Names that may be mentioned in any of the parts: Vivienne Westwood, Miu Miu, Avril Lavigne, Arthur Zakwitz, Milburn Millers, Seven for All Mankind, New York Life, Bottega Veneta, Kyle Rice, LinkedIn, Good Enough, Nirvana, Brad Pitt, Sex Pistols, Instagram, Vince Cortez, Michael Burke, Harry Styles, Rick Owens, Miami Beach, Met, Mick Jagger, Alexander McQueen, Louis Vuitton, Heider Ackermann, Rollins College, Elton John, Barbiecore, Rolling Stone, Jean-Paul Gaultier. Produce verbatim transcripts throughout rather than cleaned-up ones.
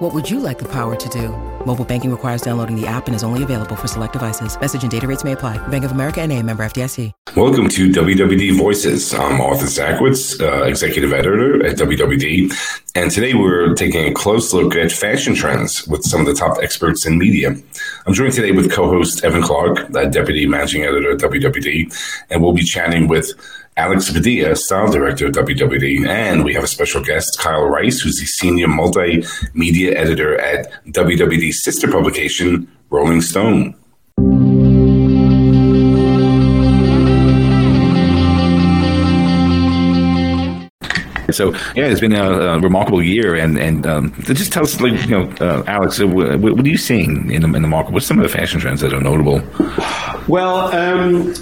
What would you like the power to do? Mobile banking requires downloading the app and is only available for select devices. Message and data rates may apply. Bank of America N A member F D I C. Welcome to W W D Voices. I'm Arthur Zakwitz, uh, executive editor at W W D. And today we're taking a close look at fashion trends with some of the top experts in media. I'm joined today with co-host Evan Clark, uh, deputy managing editor at W W D. And we'll be chatting with Alex Padilla, style director at W W D, and we have a special guest, Kyle Rice, who's the senior multimedia editor at W W D's sister publication, Rolling Stone. So, yeah, it's been a, a remarkable year, and and um, just tell us, like, you know, uh, Alex, what, what are you seeing in the, in the market? What's some of the fashion trends that are notable? Well, um...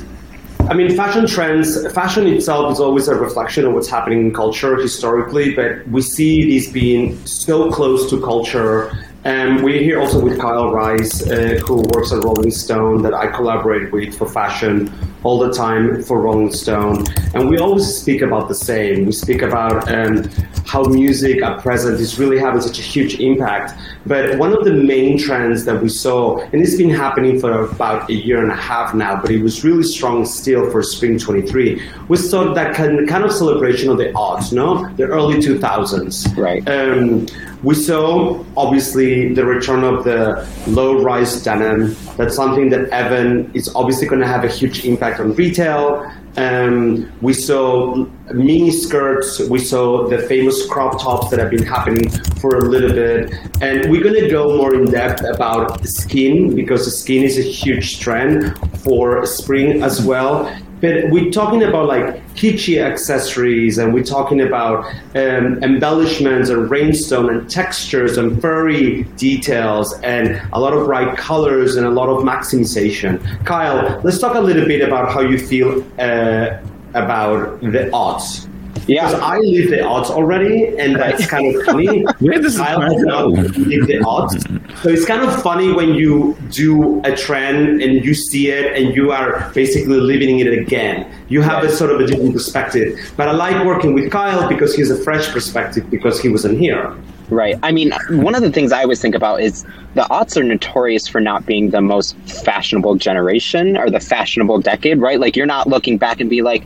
I mean, fashion trends, fashion itself is always a reflection of what's happening in culture historically, but we see these being so close to culture. And we're here also with Kyle Rice, uh, who works at Rolling Stone, that I collaborate with for fashion all the time for Rolling Stone. And we always speak about the same. We speak about um, how music at present is really having such a huge impact. But one of the main trends that we saw, and it's been happening for about a year and a half now, but it was really strong still for spring twenty-three, was sort of that kind of celebration of the aughts, no? The early two thousands. Right. Um, we saw, obviously, the return of the low-rise denim. That's something that Evan is obviously going to have a huge impact on retail. Um, we saw mini skirts, we saw the famous crop tops that have been happening for a little bit. And we're going to go more in depth about skin, because skin is a huge trend for spring as well. But we're talking about like kitschy accessories, and we're talking about um, embellishments and rhinestone and textures and furry details and a lot of bright colors and a lot of maximization. Kyle, let's talk a little bit about how you feel uh, about the aughts. Yeah, because I live the odds already, and that's kind of funny. Where does I not live the odds? So it's kind of funny when you do a trend and you see it and you are basically living it again. You have a sort of a different perspective. But I like working with Kyle because he's a fresh perspective, because he wasn't here. Right. I mean, one of the things I always think about is the aughts are notorious for not being the most fashionable generation or the fashionable decade, right? Like, you're not looking back and be like,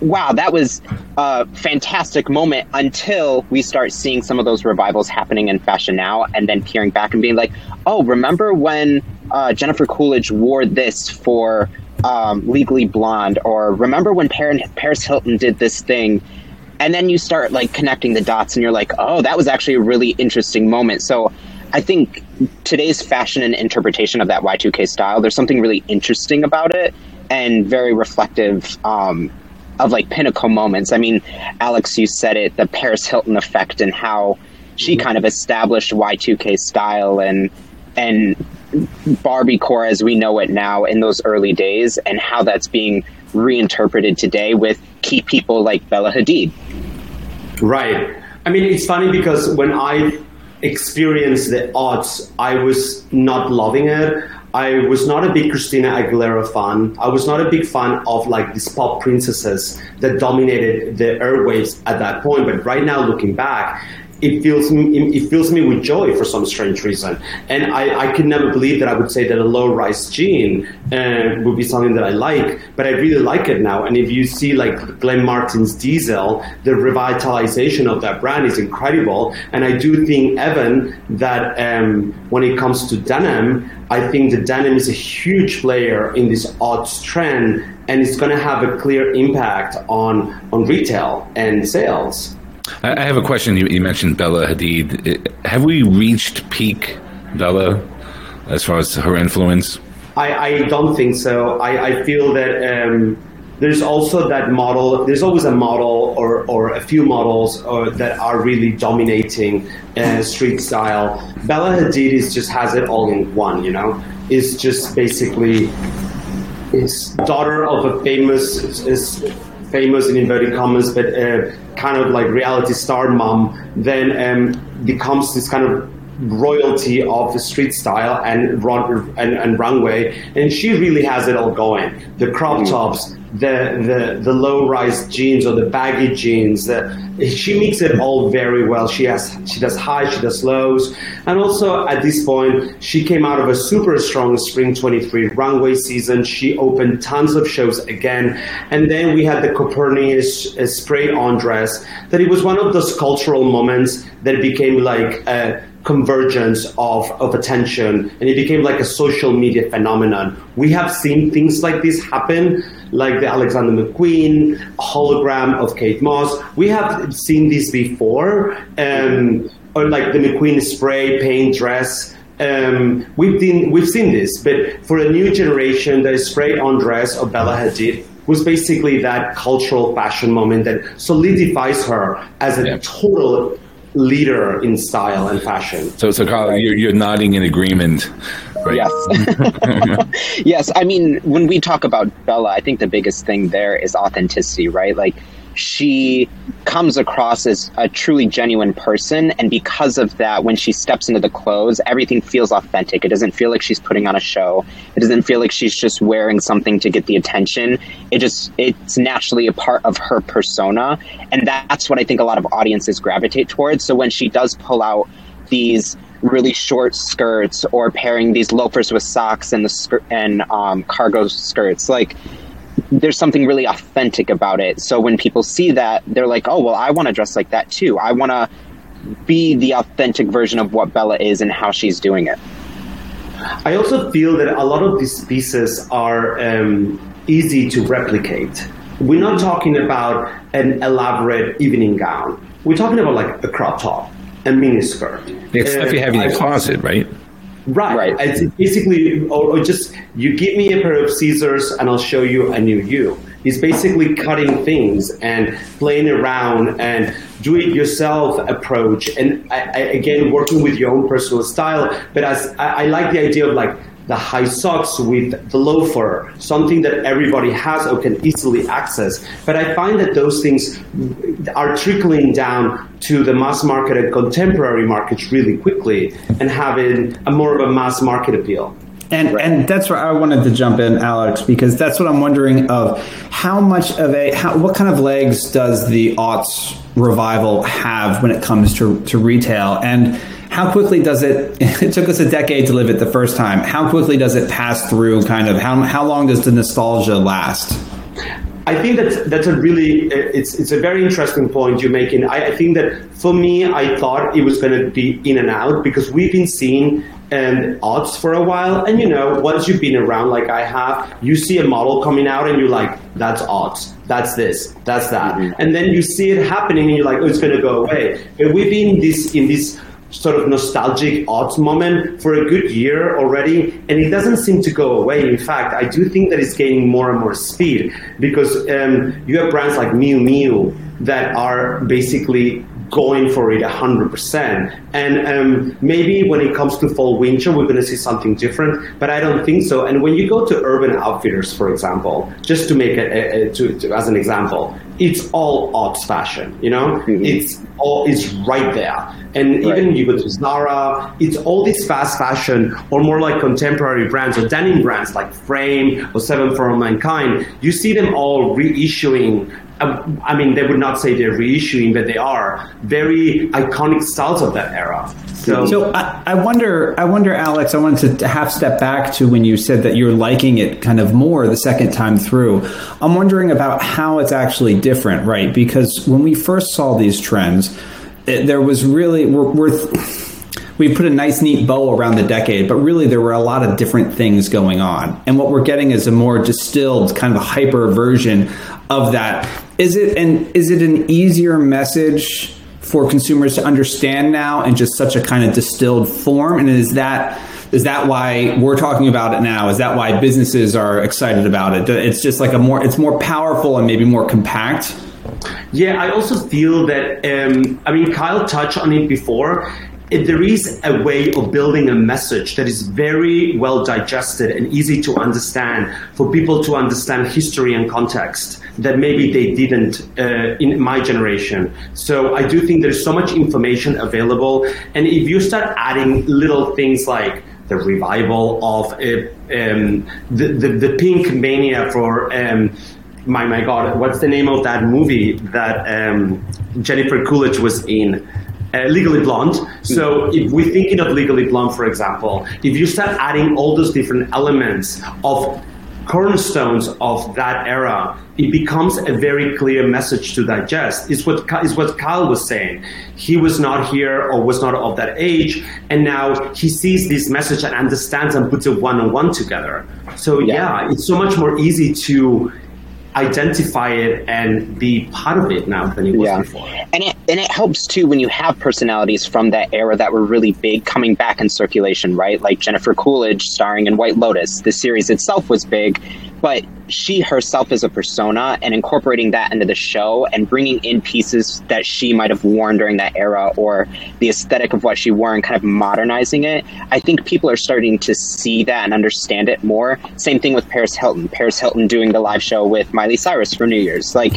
wow, that was a fantastic moment, until we start seeing some of those revivals happening in fashion now, and then peering back and being like, oh, remember when uh, Jennifer Coolidge wore this for um, Legally Blonde, or remember when Par- Paris Hilton did this thing? And then you start like connecting the dots and you're like, oh, that was actually a really interesting moment. So I think today's fashion and interpretation of that Y two K style, there's something really interesting about it and very reflective um of like pinnacle moments. I mean, Alex, you said it, the Paris Hilton effect, and how she kind of established Y two K style and and Barbiecore as we know it now in those early days, and how that's being reinterpreted today with key people like Bella Hadid. Right. I mean, it's funny because when I experienced the aughts, I was not loving it. I was not a big Christina Aguilera fan. I was not a big fan of like these pop princesses that dominated the airwaves at that point. But right now, looking back, it fills me, it fills me with joy for some strange reason. And I, I could never believe that I would say that a low-rise jean uh, would be something that I like, but I really like it now. And if you see like Glenn Martin's Diesel, the revitalization of that brand is incredible. And I do think, Evan, that um, when it comes to denim, I think the denim is a huge player in this aughts trend, and it's going to have a clear impact on, on retail and sales. I have a question. You mentioned Bella Hadid. Have we reached peak Bella as far as her influence? I, I don't think so. I, I feel that um, there's also that model. There's always a model or, or a few models or, that are really dominating uh, street style. Bella Hadid is just has it all in one, you know? It's just basically is daughter of a famous, is famous in inverted commas, but uh, kind of like reality star mom, then um, becomes this kind of royalty of street style and, run, and and runway, and she really has it all going. The crop tops, the the, the low rise jeans or the baggy jeans. The, she makes it all very well. She has she does highs, she does lows, and also at this point she came out of a super strong spring twenty-three runway season. She opened tons of shows again, and then we had the Copernicus uh, spray on dress. That it was one of those cultural moments that became like a convergence of, of attention, and it became like a social media phenomenon. We have seen things like this happen, like the Alexander McQueen hologram of Kate Moss. We have seen this before, um, or like the McQueen spray paint dress. Um, we've seen we've seen this, but for a new generation, the spray on dress of Bella Hadid was basically that cultural fashion moment that solidifies her as a yeah. total leader in style and fashion. So, so Kyle, right. you're, you're nodding in agreement, right? Yes. Yes. I mean, when we talk about Bella, I think the biggest thing there is authenticity, right? Like, she comes across as a truly genuine person, and because of that, when she steps into the clothes, everything feels authentic. It doesn't feel like she's putting on a show. It doesn't feel like she's just wearing something to get the attention. It just, it's naturally a part of her persona, and that's what I think a lot of audiences gravitate towards. So when she does pull out these really short skirts, or pairing these loafers with socks and the skirt and um, cargo skirts, like, there's something really authentic about it. So when people see that, they're like, oh, well, I want to dress like that too. I want to be the authentic version of what Bella is and how she's doing it. I also feel that a lot of these pieces are um, easy to replicate. We're not talking about an elaborate evening gown. We're talking about like a crop top, a miniskirt. The stuff you have in your closet, right? Right. right. It's basically, or, or just, you give me a pair of scissors and I'll show you a new you. It's basically cutting things and playing around and do-it-yourself approach. And I, I, again, working with your own personal style. But as I, I like the idea of like the high socks with the loafer, something that everybody has or can easily access. But I find that those things are trickling down to the mass market and contemporary markets really quickly and having a more of a mass market appeal. And right. and that's where I wanted to jump in, Alex, because that's what I'm wondering of how much of a, how, what kind of legs does the aughts revival have when it comes to, to retail? And how quickly does it, it took us a decade to live it the first time. How quickly does it pass through kind of, how how long does the nostalgia last? I think that's, that's a really, it's it's a very interesting point you're making. I, I think that for me, I thought it was going to be in and out because we've been seeing um, odds for a while. And, you know, once you've been around like I have, you see a model coming out and you're like, that's odds. That's this, that's that. Mm-hmm. And then you see it happening and you're like, oh, it's going to go away. But we've been this, in this sort of nostalgic odds moment for a good year already, and it doesn't seem to go away. In fact, I do think that it's gaining more and more speed because um, you have brands like Miu Miu that are basically going for it one hundred percent. And um, maybe when it comes to fall winter, we're going to see something different, but I don't think so. And when you go to Urban Outfitters, for example, just to make it to, to, as an example, it's all odds fashion, you know? Mm-hmm. It's all it's right there. And right. even you go to Zara, it's all these fast fashion or more like contemporary brands or denim brands like Frame or Seven for All Mankind. You see them all reissuing. I mean, they would not say they're reissuing, but they are very iconic styles of that era. So, so I, I wonder, I wonder, Alex, I wanted to half step back to when you said that you're liking it kind of more the second time through. I'm wondering about how it's actually different, right? Because when we first saw these trends, it, there was really, we're, we're we put a nice, neat bow around the decade, but really there were a lot of different things going on. And what we're getting is a more distilled kind of hyper version of that. Is it an, is it an easier message for consumers to understand now in just such a kind of distilled form? And is that is that why we're talking about it now? Is that why businesses are excited about it? It's just like a more, it's more powerful and maybe more compact. Yeah, I also feel that, um, I mean, Kyle touched on it before. there is a way of building a message that is very well digested and easy to understand for people to understand history and context that maybe they didn't uh, in my generation. So I do think there's so much information available. And if you start adding little things like the revival of uh, um, the, the, the pink mania for... Um, My my God, what's the name of that movie that um, Jennifer Coolidge was in? Uh, Legally Blonde. So if we're thinking of Legally Blonde, for example, if you start adding all those different elements of cornerstones of that era, it becomes a very clear message to digest. It's what is what Kyle was saying. He was not here or was not of that age, and now he sees this message and understands and puts it one-on-one together. So yeah, yeah it's so much more easy to identify it and be part of it now than it was yeah. before. And it, and it helps too when you have personalities from that era that were really big coming back in circulation, right? Like Jennifer Coolidge starring in White Lotus. The series itself was big, but she herself is a persona, and incorporating that into the show and bringing in pieces that she might have worn during that era or the aesthetic of what she wore and kind of modernizing it, I think people are starting to see that and understand it more. Same thing with Paris Hilton. Paris Hilton doing the live show with Miley Cyrus for New Year's. Like,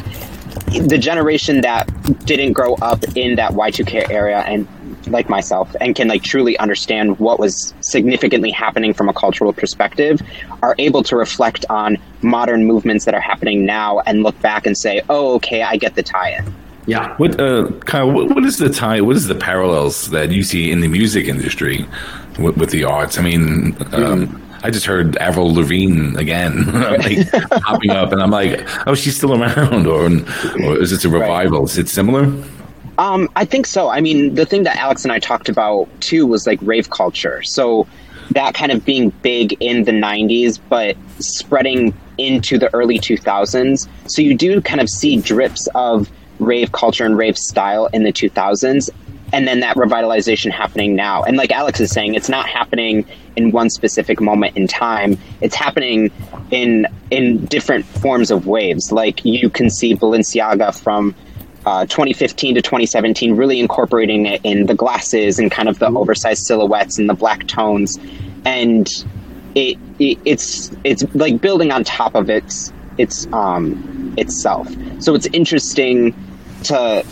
the generation that didn't grow up in that Y two K era and like myself and can like truly understand what was significantly happening from a cultural perspective are able to reflect on modern movements that are happening now and look back and say, oh, okay, I get the tie-in. Yeah. What, uh, Kyle, what, what is the tie? What is the parallels that you see in the music industry with, with the arts? I mean, um, mm-hmm. I just heard Avril Lavigne again, like popping up, and I'm like, oh, she's still around, or, or is it a revival? Right. Is it similar? Um, I think so. I mean, the thing that Alex and I talked about too was like rave culture. So that kind of being big in the nineties, but spreading into the early two thousands. So you do kind of see drips of rave culture and rave style in the two thousands. And then that revitalization happening now. And like Alex is saying, it's not happening in one specific moment in time. It's happening in in different forms of waves. Like you can see Balenciaga from uh, twenty fifteen to twenty seventeen really incorporating it in the glasses and kind of the oversized silhouettes and the black tones. And it, it it's it's like building on top of its its um itself. So it's interesting to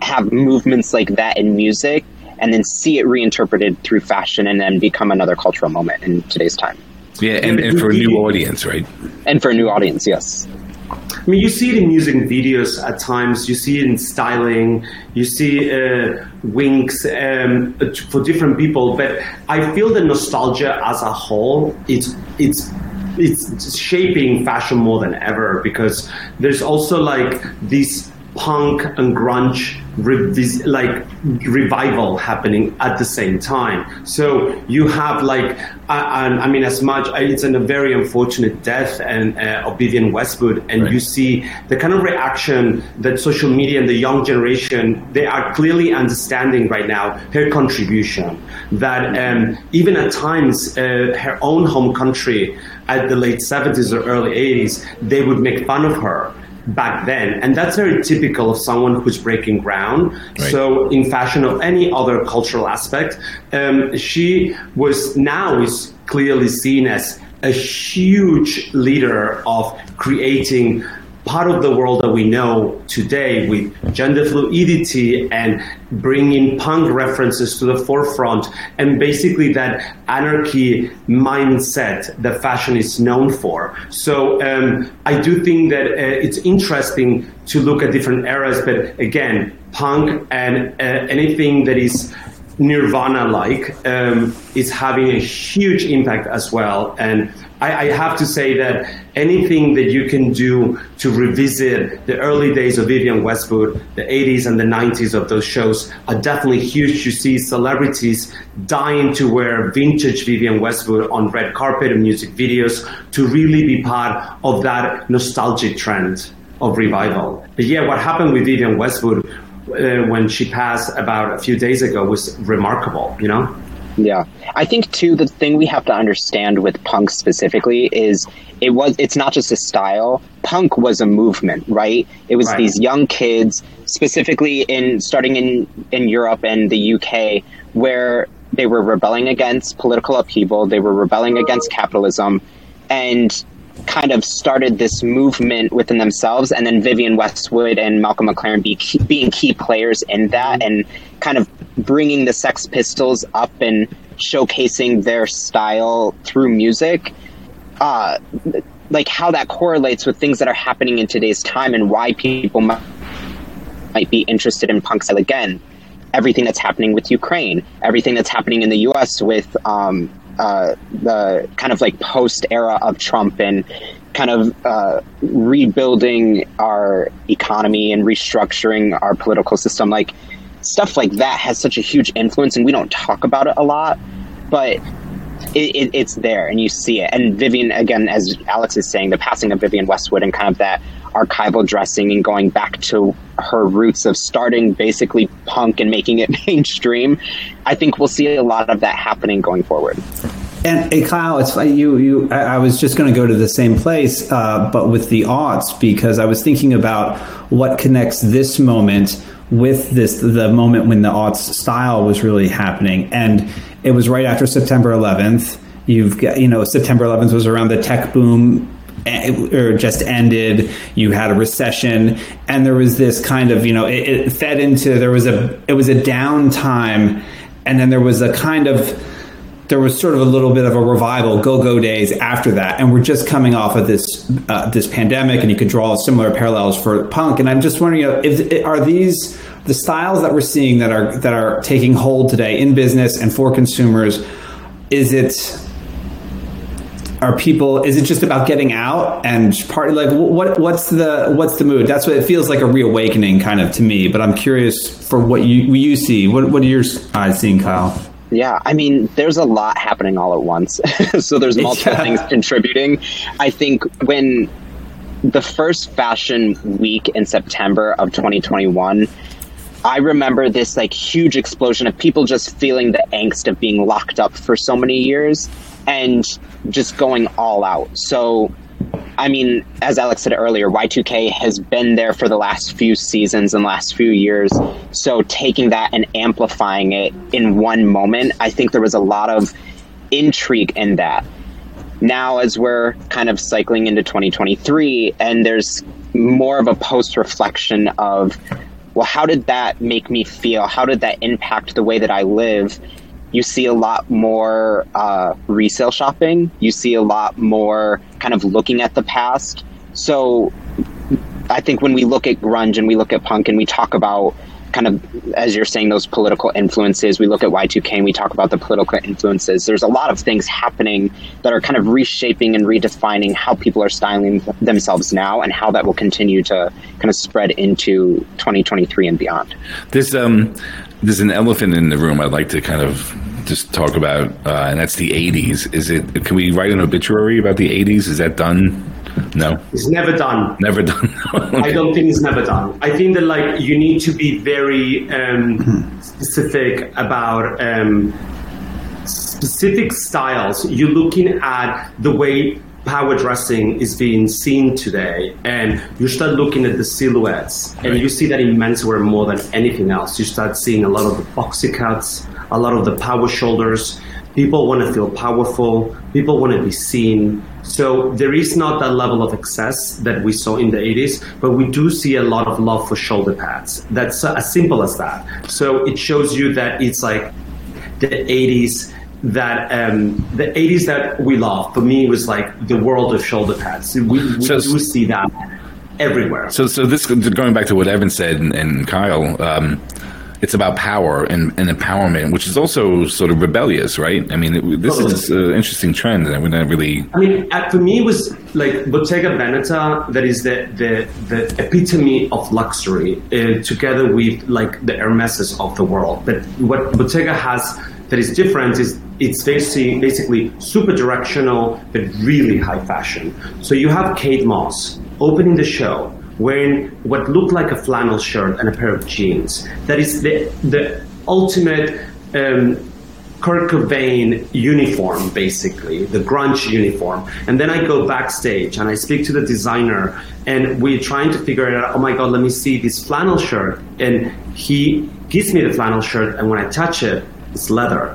have movements like that in music and then see it reinterpreted through fashion and then become another cultural moment in today's time. Yeah, and, and for a new audience, right? And for a new audience, yes. I mean, you see it in music videos at times, you see it in styling, you see uh, winks um, for different people, but I feel that nostalgia as a whole, it's it's it's shaping fashion more than ever, because there's also like these punk and grunge re- this, like revival happening at the same time. So you have like I, I, I mean as much it's in a very unfortunate death and uh, of Vivienne Westwood, and right. You see the kind of reaction that social media and the young generation, they are clearly understanding right now her contribution, that um, even at times uh, her own home country at the late seventies or early eighties, they would make fun of her back then, and that's very typical of someone who's breaking ground. Right. So in fashion or any other cultural aspect, um, she was now is clearly seen as a huge leader of creating part of the world that we know today with gender fluidity and bringing punk references to the forefront, and basically that anarchy mindset that fashion is known for. So um, I do think that uh, it's interesting to look at different eras, but again, punk and uh, anything that is Nirvana-like um, is having a huge impact as well. And I, I have to say that anything that you can do to revisit the early days of Vivienne Westwood, the eighties and the nineties of those shows are definitely huge. You see celebrities dying to wear vintage Vivienne Westwood on red carpet and music videos to really be part of that nostalgic trend of revival. But yeah, what happened with Vivienne Westwood Uh, when she passed about a few days ago was remarkable, you know? Yeah. I think too, the thing we have to understand with punk specifically is it was, it's not just a style, punk was a movement, right? It was right. These young kids, specifically in starting in, in Europe and the U K, where they were rebelling against political upheaval. They were rebelling against capitalism and kind of started this movement within themselves. And then Vivienne Westwood and Malcolm McLaren be key, being key players in that and kind of bringing the Sex Pistols up and showcasing their style through music. Uh, like how that correlates with things that are happening in today's time and why people might, might be interested in punk style again. Everything that's happening with Ukraine, everything that's happening in the U S with um, uh, the kind of like post-era of Trump and kind of uh, rebuilding our economy and restructuring our political system. Like stuff like that has such a huge influence and we don't talk about it a lot, but it, it, it's there and you see it. And Vivienne, again, as Alex is saying, the passing of Vivienne Westwood and kind of that archival dressing and going back to her roots of starting basically punk and making it mainstream, I think we'll see a lot of that happening going forward. And, and Kyle, it's like you, you, I, I was just going to go to the same place, uh, but with the aughts, because I was thinking about what connects this moment with this, the moment when the aughts style was really happening. And it was right after September eleventh. You've got, you know, September eleventh was around the tech boom, or just ended. You had a recession, and there was this kind of, you know, it, it fed into, there was a, it was a downtime, and then there was a kind of, there was sort of a little bit of a revival, go-go days after that. And we're just coming off of this uh, this pandemic, and you could draw similar parallels for punk. And I'm just wondering, you know, if, are these the styles that we're seeing that are that are taking hold today in business and for consumers? Is it, are people, is it just about getting out and party? Like what, what's the, what's the mood? That's what it feels like, a reawakening kind of to me, but I'm curious for what you, what you see. What, what are your eyes seeing, Kyle? Yeah. I mean, there's a lot happening all at once. So there's multiple yeah. things contributing. I think when the first fashion week in September of twenty twenty-one, I remember this like huge explosion of people just feeling the angst of being locked up for so many years and just going all out. So, I mean, as Alex said earlier, Y two K has been there for the last few seasons and last few years. So taking that and amplifying it in one moment, I think there was a lot of intrigue in that. Now, as we're kind of cycling into twenty twenty-three, and there's more of a post-reflection of, well, how did that make me feel? How did that impact the way that I live? You see a lot more uh, resale shopping. You see a lot more kind of looking at the past. So I think when we look at grunge and we look at punk and we talk about kind of, as you're saying, those political influences, we look at Y two K and we talk about the political influences. There's a lot of things happening that are kind of reshaping and redefining how people are styling themselves now and how that will continue to kind of spread into twenty twenty-three and beyond. This, um, There's an elephant in the room I'd like to kind of just talk about, uh, and that's the eighties. Is it? Can we write an obituary about the eighties? Is that done? No. It's never done. Never done. Okay. I don't think it's never done. I think that, like, you need to be very um, specific about um, specific styles. You're looking at the way power dressing is being seen today, and you start looking at the silhouettes, and right. you see that in menswear more than anything else. You start seeing a lot of the boxy cuts, a lot of the power shoulders. People want to feel powerful. People want to be seen. So there is not that level of excess that we saw in the eighties, but we do see a lot of love for shoulder pads. That's uh, as simple as that. So it shows you that it's like the eighties, that um, the eighties that we love, for me, was like the world of shoulder pads. We, we so, do see that everywhere. So, so this, going back to what Evan said and, and Kyle, um, it's about power and, and empowerment, which is also sort of rebellious, right? I mean, it, this totally. is an interesting trend that we're not really. I mean, for me, it was like Bottega Veneta, that is the the, the epitome of luxury, uh, together with like the Hermeses of the world. But what Bottega has that is different is it's basically, basically super directional, but really high fashion. So you have Kate Moss opening the show, wearing what looked like a flannel shirt and a pair of jeans. That is the the ultimate um, Kurt Cobain uniform, basically, the grunge uniform. And then I go backstage and I speak to the designer and we're trying to figure it out. Oh my God, let me see this flannel shirt. And he gives me the flannel shirt, and when I touch it, it's leather.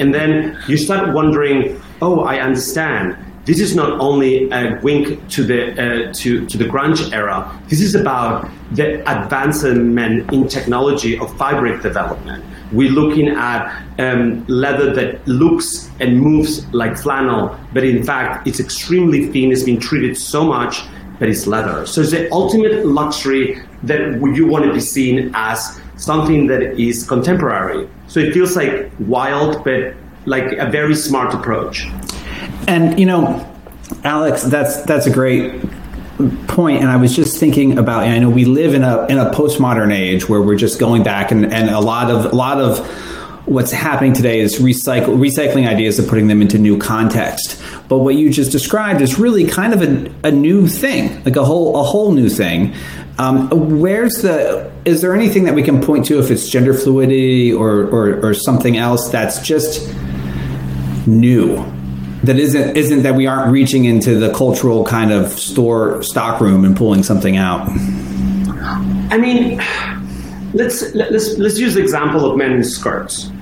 And then you start wondering, oh, I understand. This is not only a wink to the uh, to, to the grunge era. This is about the advancement in technology of fabric development. We're looking at um, leather that looks and moves like flannel, but in fact, it's extremely thin. It's been treated so much, but it's leather. So it's the ultimate luxury that you want to be seen as something that is contemporary. So it feels like wild, but like a very smart approach. And, you know, Alex, that's that's a great point. And I was just thinking about, and I know we live in a in a postmodern age where we're just going back and, and a lot of a lot of what's happening today is recycle, recycling ideas and putting them into new context. But what you just described is really kind of a, a new thing, like a whole a whole new thing. Um, where's the? Is there anything that we can point to, if it's gender fluidity or or, or something else that's just new, that isn't isn't that we aren't reaching into the cultural kind of store stockroom and pulling something out? I mean, let's let's let's use the example of men in skirts.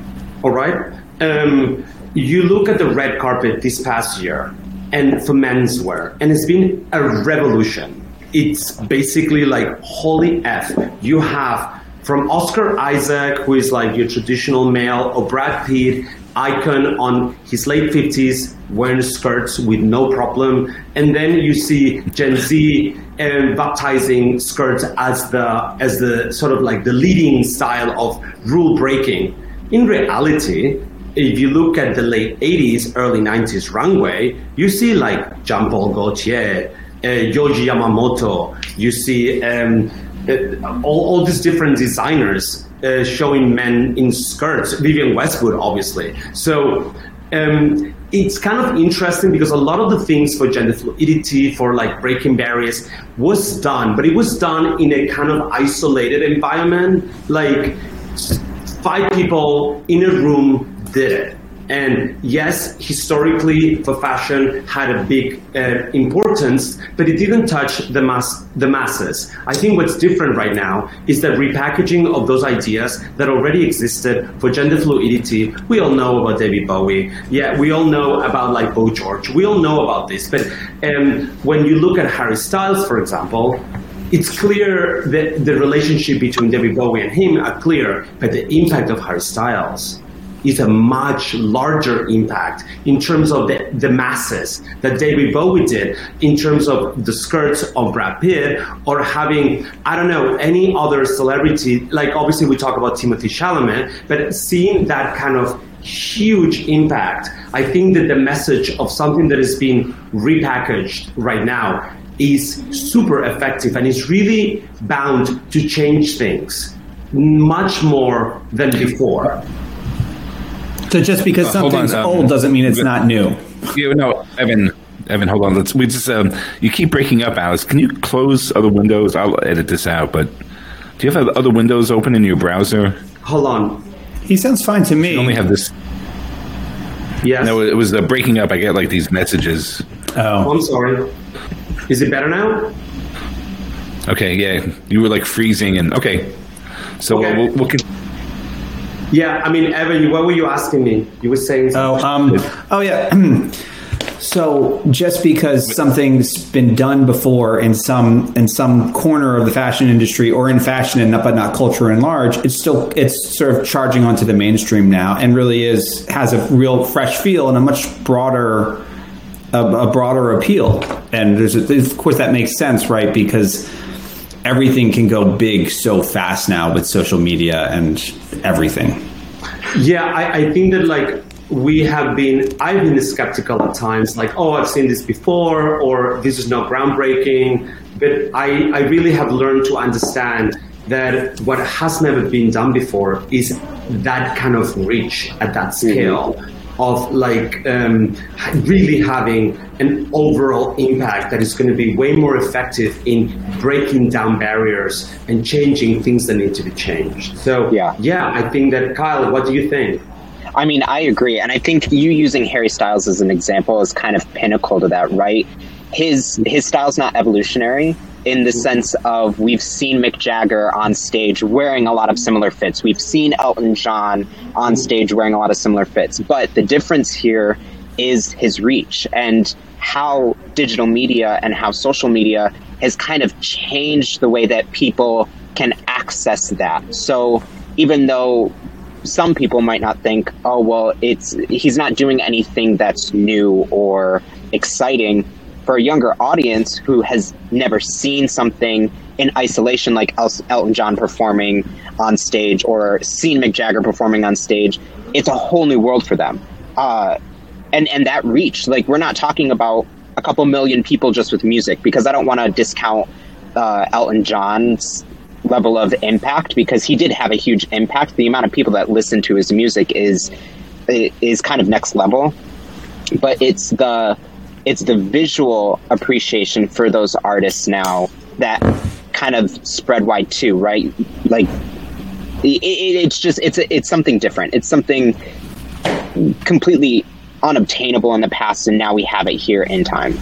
All right, um, you look at the red carpet this past year, and for menswear, and it's been a revolution. It's basically like, holy F, you have from Oscar Isaac, who is like your traditional male, or Brad Pitt, icon on his late fifties, wearing skirts with no problem. And then you see Gen Z um, baptizing skirts as the as the sort of like the leading style of rule breaking. In reality, if you look at the late eighties, early nineties runway, you see like Jean-Paul Gaultier, Uh, Yohji Yamamoto, you see um, uh, all, all these different designers uh, showing men in skirts, Vivienne Westwood, obviously. So um, it's kind of interesting because a lot of the things for gender fluidity, for like breaking barriers, was done, but it was done in a kind of isolated environment. Like five people in a room did it. And yes, historically, for fashion had a big uh, importance, but it didn't touch the mass, the masses. I think what's different right now is the repackaging of those ideas that already existed for gender fluidity. We all know about David Bowie. Yeah, we all know about like Bo George. We all know about this. But um, when you look at Harry Styles, for example, it's clear that the relationship between David Bowie and him are clear, but the impact of Harry Styles is a much larger impact in terms of the, the masses that David Bowie did, in terms of the skirts of Brad Pitt, or having, I don't know, any other celebrity. Like obviously we talk about Timothée Chalamet, but seeing that kind of huge impact, I think that the message of something that is being repackaged right now is super effective and is really bound to change things much more than before. So just because uh, something's on, um, old doesn't mean it's but, not new. Yeah, no, Evan, Evan, hold on. Let's. We just. Um, you keep breaking up, Alex. Can you close other windows? I'll edit this out. But do you have other windows open in your browser? Hold on. He sounds fine to me. You only have this. Yeah. No, it was the breaking up. I get like these messages. Oh, I'm sorry. Is it better now? Okay. Yeah, you were like freezing, and okay. So okay. we'll. we'll, we'll continue. Yeah, I mean, Evan, what were you asking me? You were saying something. Oh, um, oh yeah. So just because something's been done before in some in some corner of the fashion industry, or in fashion and not, but not culture in large, it's still it's sort of charging onto the mainstream now, and really is has a real fresh feel and a much broader a, a broader appeal. And there's a, of course that makes sense, right? Because everything can go big so fast now with social media and everything. Yeah, I, I think that like we have been, I've been skeptical at times, like, oh, I've seen this before, or this is not groundbreaking. But I, I really have learned to understand that what has never been done before is that kind of reach at that scale. Mm-hmm. Of like um, really having an overall impact that is going to be way more effective in breaking down barriers and changing things that need to be changed. So yeah, yeah I think that, Kyle, what do you think? I mean, I agree. And I think you using Harry Styles as an example is kind of pinnacle to that, right? His his style's not evolutionary in the sense of we've seen Mick Jagger on stage wearing a lot of similar fits. We've seen Elton John on stage wearing a lot of similar fits. But the difference here is his reach and how digital media and how social media has kind of changed the way that people can access that. So even though some people might not think, oh, well, it's he's not doing anything that's new or exciting, for a younger audience who has never seen something in isolation like El- Elton John performing on stage or seen Mick Jagger performing on stage, it's a whole new world for them. Uh, and, and that reach, like, we're not talking about a couple million people just with music, because I don't want to discount uh, Elton John's level of impact, because he did have a huge impact. The amount of people that listen to his music is is kind of next level. But it's the... It's the visual appreciation for those artists now that kind of spread wide too, right? Like, it, it, it's just, it's it's something different. It's something completely unobtainable in the past, and now we have it here in time.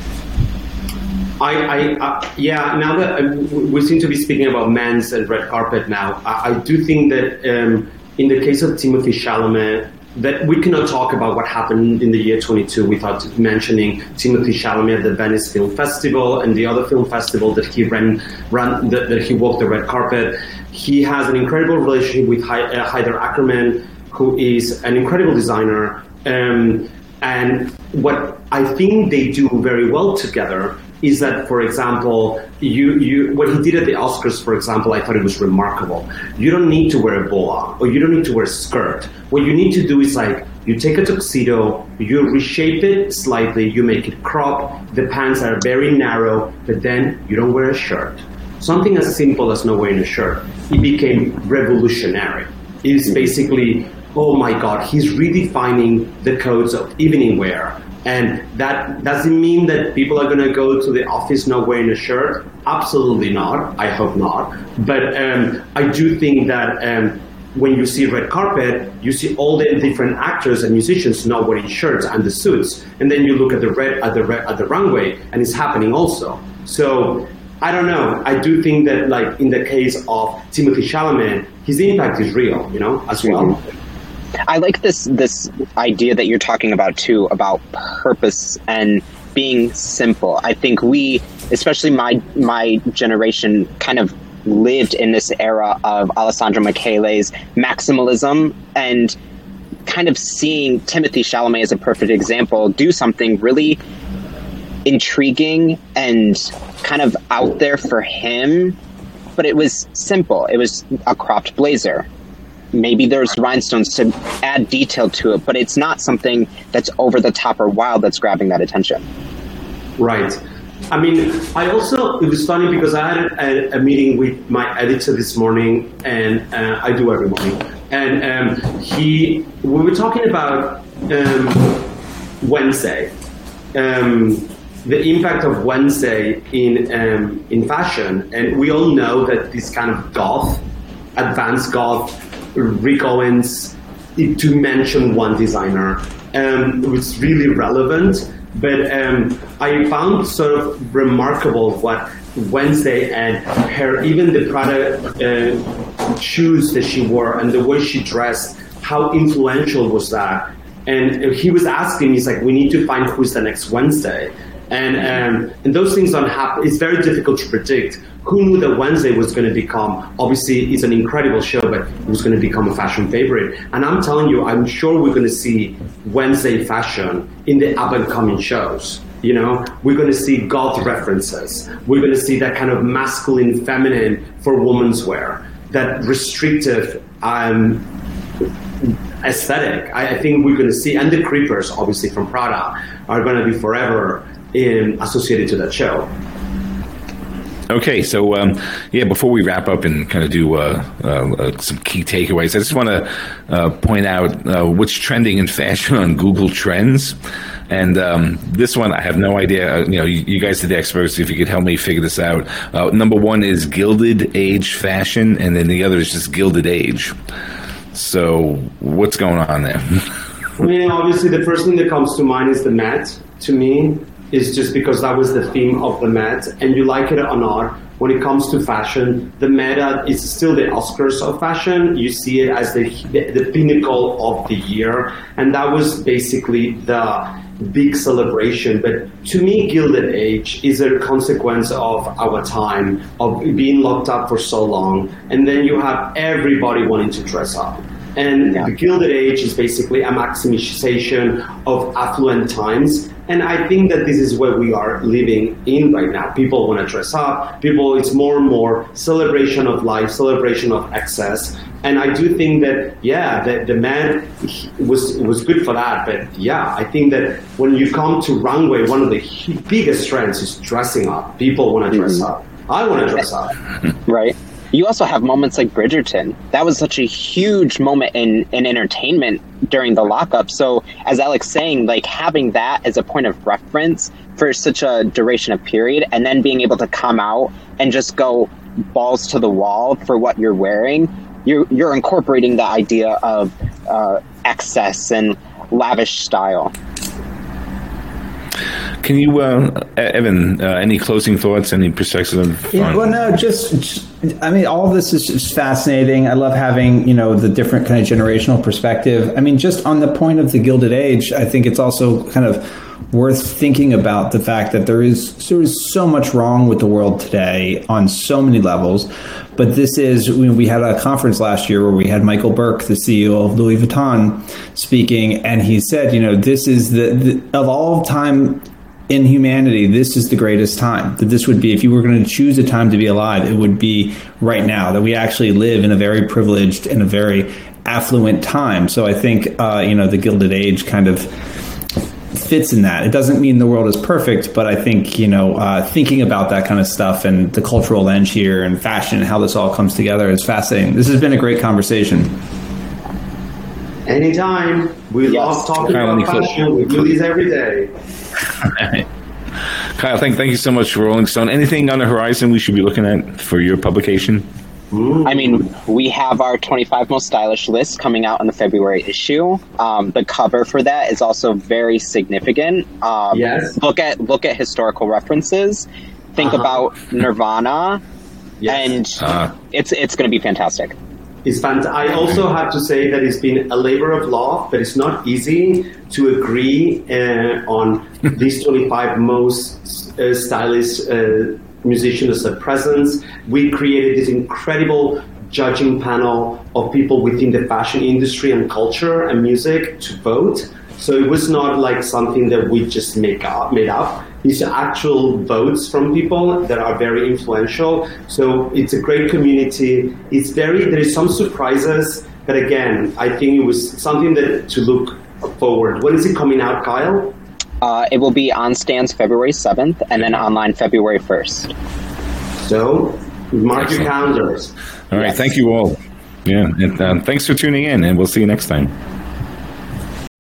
I, I uh, yeah, now that um, we seem to be speaking about men's and red carpet now, I, I do think that um, in the case of Timothée Chalamet, that we cannot talk about what happened in the year twenty-two without mentioning Timothée Chalamet at the Venice Film Festival and the other film festival that he ran, ran that, that he walked the red carpet. He has an incredible relationship with Heider Ackermann, who is an incredible designer. Um, and what I think they do very well together is that, for example, you, you what he did at the Oscars, for example, I thought it was remarkable. You don't need to wear a boa, or you don't need to wear a skirt. What you need to do is, like, you take a tuxedo, you reshape it slightly, you make it crop, the pants are very narrow, but then you don't wear a shirt. Something as simple as not wearing a shirt, it became revolutionary. It's basically, oh my God, he's redefining the codes of evening wear. And that doesn't mean that people are going to go to the office not wearing a shirt. Absolutely not. I hope not. But um, I do think that um, when you see red carpet, you see all the different actors and musicians not wearing shirts and the suits, and then you look at the red at the red, at the runway, and it's happening also. So I don't know. I do think that, like, in the case of Timothée Chalamet, his impact is real, you know, as well. Mm-hmm. I like this this idea that you're talking about, too, about purpose and being simple. I think we, especially my my generation, kind of lived in this era of Alessandro Michele's maximalism, and kind of seeing Timothée Chalamet as a perfect example do something really intriguing and kind of out there for him. But it was simple. It was a cropped blazer. Maybe there's rhinestones to add detail to it, but it's not something that's over the top or wild that's grabbing that attention. Right. I mean, I also, it was funny because I had a, a meeting with my editor this morning, and uh, I do every morning. And um, he, we were talking about um, Wednesday, um, the impact of Wednesday in um, in fashion. And we all know that this kind of goth, advanced goth, Rick Owens, to mention one designer, um, it was really relevant. But um, I found sort of remarkable what Wednesday and her, even the Prada uh, shoes that she wore and the way she dressed, how influential was that? And he was asking, he's like, we need to find who's the next Wednesday. And um, and those things don't happen. It's very difficult to predict. Who knew that Wednesday was going to become, obviously it's an incredible show, but it was going to become a fashion favorite. And I'm telling you, I'm sure we're going to see Wednesday fashion in the up and coming shows. You know, we're going to see goth references. We're going to see that kind of masculine, feminine for women's wear, that restrictive um, aesthetic. I, I think we're going to see, and the creepers, obviously from Prada, are going to be forever in, associated to that show. Okay, so um, yeah, before we wrap up and kind of do uh, uh, some key takeaways, I just want to uh, point out uh, what's trending in fashion on Google Trends. And um, this one, I have no idea. Uh, you know, you, you guys are the experts. If you could help me figure this out. Uh, number one is Gilded Age fashion, and then the other is just Gilded Age. So what's going on there? I mean, obviously, the first thing that comes to mind is the Met. To me, is just because that was the theme of the Met, and you like it or not. When it comes to fashion, the Met is still the Oscars of fashion. You see it as the, the the pinnacle of the year, and that was basically the big celebration. But to me, Gilded Age is a consequence of our time, of being locked up for so long, and then you have everybody wanting to dress up. And yeah. The Gilded Age is basically a maximization of affluent times. And I think that this is where we are living in right now. People want to dress up. People, it's more and more celebration of life, celebration of excess. And I do think that, yeah, the, the man was was good for that. But yeah, I think that when you come to runway, one of the biggest trends is dressing up. People want to dress mm-hmm. up. I want to dress up. Right. You also have moments like Bridgerton. That was such a huge moment in, in entertainment during the lockup. So as Alex saying, like having that as a point of reference for such a duration of period and then being able to come out and just go balls to the wall for what you're wearing, you're, you're incorporating the idea of uh, excess and lavish style. Can you, uh, Evan, uh, any closing thoughts, any perspective? Yeah, well, no, just, just, I mean, all of this is just fascinating. I love having, you know, the different kind of generational perspective. I mean, just on the point of the Gilded Age, I think it's also kind of worth thinking about the fact that there is, there is so much wrong with the world today on so many levels. But this is, we had a conference last year where we had Michael Burke, the C E O of Louis Vuitton, speaking, and he said, you know, this is the, the of all time in humanity, this is the greatest time. That this would be, if you were going to choose a time to be alive, it would be right now. That we actually live in a very privileged and a very affluent time. So I think, uh, you know, the Gilded Age kind of fits in that. It doesn't mean the world is perfect, but I think, you know, uh, thinking about that kind of stuff and the cultural lens here and fashion and how this all comes together is fascinating. This has been a great conversation. Anytime. We yes. love talking Kyle, about fashion. We do these every day. Kyle, thank, thank you so much for Rolling Stone. Anything on the horizon we should be looking at for your publication? Ooh. I mean, we have our twenty-five most stylish list coming out in the February issue. Um, the cover for that is also very significant. Um, yes. Look at look at historical references. Think uh-huh. about Nirvana, yes. and uh-huh. it's it's going to be fantastic. It's fant- I also have to say that it's been a labor of love, but it's not easy to agree uh, on these twenty-five most uh, stylish uh, musicians at present. We created this incredible judging panel of people within the fashion industry and culture and music to vote. So it was not like something that we just make up, made up. These are actual votes from people that are very influential. So it's a great community. It's very, there is some surprises, but again, I think it was something that to look forward. When is it coming out, Kyle? Uh, it will be on stands February seventh and then online February first. So mark Excellent. Your calendars. All right. Yes. Thank you all. Yeah. And um, thanks for tuning in, and we'll see you next time.